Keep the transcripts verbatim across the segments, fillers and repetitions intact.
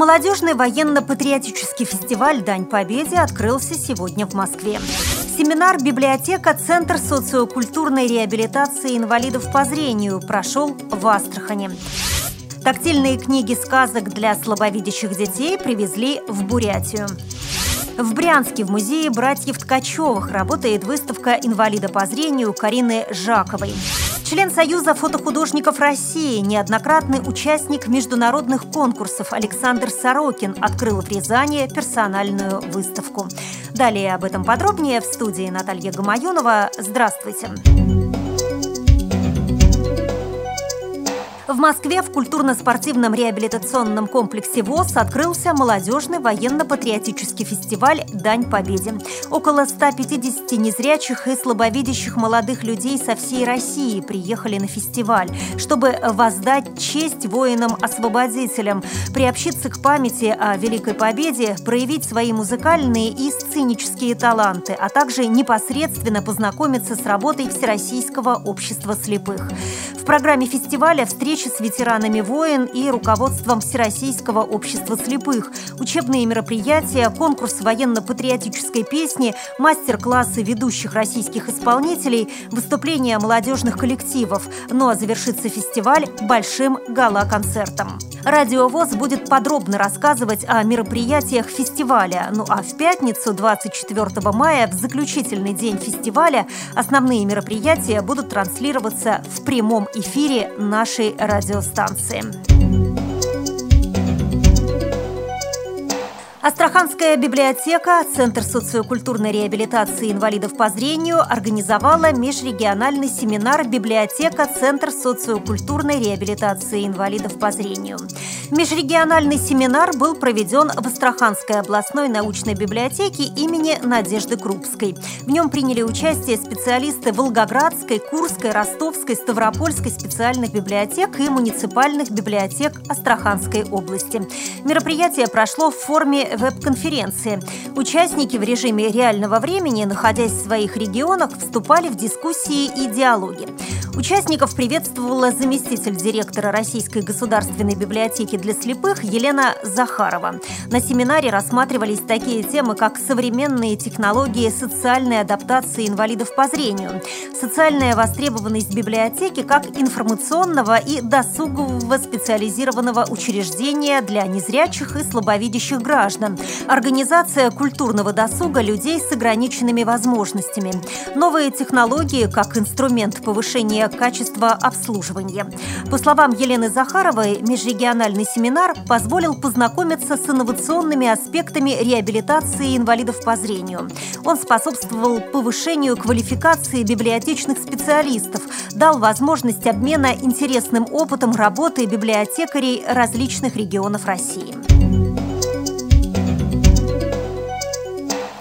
Молодежный военно-патриотический фестиваль «Дань Победы» открылся сегодня в Москве. Семинар «Библиотека. Центр социокультурной реабилитации инвалидов по зрению» прошел в Астрахани. Тактильные книги сказок для слабовидящих детей привезли в Бурятию. В Брянске в музее братьев Ткачевых работает выставка инвалида по зрению Карины Жаковой. Член Союза фотохудожников России, неоднократный участник международных конкурсов Александр Сорокин открыл в Рязани персональную выставку. Далее об этом подробнее в студии Наталья Гамаюнова. Здравствуйте! В Москве в культурно-спортивном реабилитационном комплексе ВОС открылся молодежный военно-патриотический фестиваль «Дань Победы». Около ста пятидесяти незрячих и слабовидящих молодых людей со всей России приехали на фестиваль, чтобы воздать честь воинам-освободителям, приобщиться к памяти о Великой Победе, проявить свои музыкальные и сценические таланты, а также непосредственно познакомиться с работой Всероссийского общества слепых. В программе фестиваля встреча с ветеранами войн и руководством Всероссийского общества слепых, учебные мероприятия, конкурс военно-патриотической песни, мастер-классы ведущих российских исполнителей, выступления молодежных коллективов. Ну а завершится фестиваль большим гала-концертом. Радио ВОС будет подробно рассказывать о мероприятиях фестиваля. Ну а в пятницу, двадцать четвёртого мая, в заключительный день фестиваля, основные мероприятия будут транслироваться в прямом эфире нашей радиостанции. радиостанции. Астраханская библиотека, Центр социокультурной реабилитации инвалидов по зрению, организовала межрегиональный семинар «Библиотека. Центр социокультурной реабилитации инвалидов по зрению». Межрегиональный семинар был проведен в Астраханской областной научной библиотеке имени Надежды Крупской. В нем приняли участие специалисты Волгоградской, Курской, Ростовской, Ставропольской специальных библиотек и муниципальных библиотек Астраханской области. Мероприятие прошло в форме веб-конференции. Участники в режиме реального времени, находясь в своих регионах, вступали в дискуссии и диалоги. Участников приветствовала заместитель директора Российской государственной библиотеки для слепых Елена Захарова. На семинаре рассматривались такие темы, как современные технологии социальной адаптации инвалидов по зрению, социальная востребованность библиотеки как информационного и досугового специализированного учреждения для незрячих и слабовидящих граждан, организация культурного досуга людей с ограниченными возможностями, новые технологии как инструмент повышения качества обслуживания. По словам Елены Захаровой, межрегиональный семинар позволил познакомиться с инновационными аспектами реабилитации инвалидов по зрению. Он способствовал повышению квалификации библиотечных специалистов, дал возможность обмена интересным опытом работы библиотекарей различных регионов России.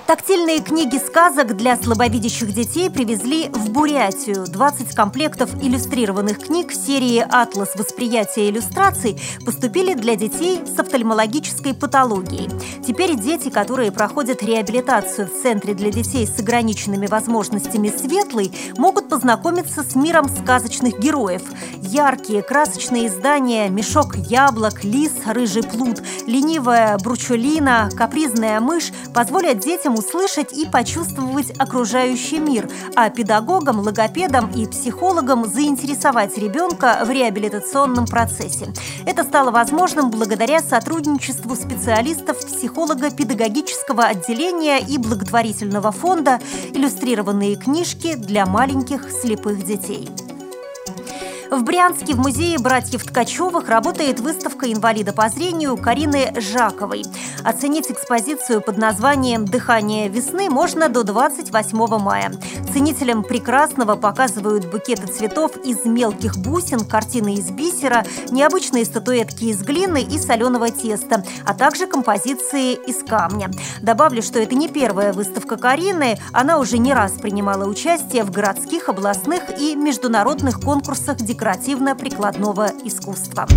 Тактильные книги сказок для слабовидящих детей привезли в Бурятию. двадцать комплектов иллюстрированных книг серии «Атлас восприятия иллюстраций» поступили для детей с офтальмологической патологией. Теперь дети, которые проходят реабилитацию в Центре для детей с ограниченными возможностями «Светлый», могут познакомиться с миром сказочных героев. Яркие красочные издания «Мешок яблок», «Лис», «Рыжий плут», «Ленивая бручулина», «Капризная мышь» позволят детям услышать и почувствовать окружающий мир, а педагогам, логопедам и психологам заинтересовать ребенка в реабилитационном процессе. Это стало возможным благодаря сотрудничеству специалистов психолого-педагогического отделения и благотворительного фонда «Иллюстрированные книжки для маленьких слепых детей». В Брянске в музее братьев Ткачевых работает выставка инвалида по зрению Карины Жаковой. Оценить экспозицию под названием «Дыхание весны» можно до двадцать восьмого мая. Ценителям прекрасного показывают букеты цветов из мелких бусин, картины из бисера, необычные статуэтки из глины и соленого теста, а также композиции из камня. Добавлю, что это не первая выставка Карины. Она уже не раз принимала участие в городских, областных и международных конкурсах декоративного декоративно-прикладного искусства.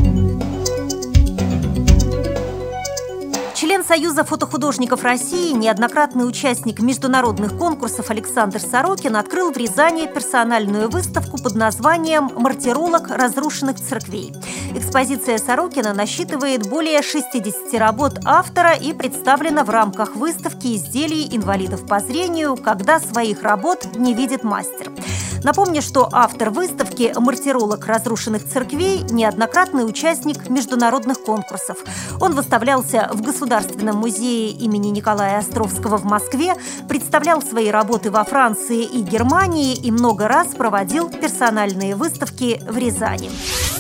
Член Союза фотохудожников России неоднократный участник международных конкурсов Александр Сорокин открыл в Рязани персональную выставку под названием «Мартиролог разрушенных церквей». Экспозиция Сорокина насчитывает более шестидесяти работ автора и представлена в рамках выставки изделий инвалидов по зрению «Когда своих работ не видит мастер». Напомню, что автор выставки «Мартиролог разрушенных церквей» – неоднократный участник международных конкурсов. Он выставлялся в Государственном музее имени Николая Островского в Москве, представлял свои работы во Франции и Германии и много раз проводил персональные выставки в Рязани.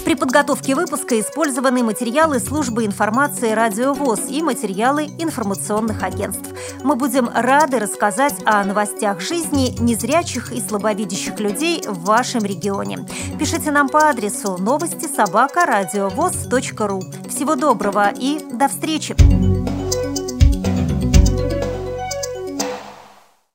При подготовке выпуска использованы материалы службы информации «Радио ВОС» и материалы информационных агентств. Мы будем рады рассказать о новостях жизни незрячих и слабовидящих людей в вашем регионе. Пишите нам по адресу новости собака радиовоз точка ру. Всего доброго и до встречи!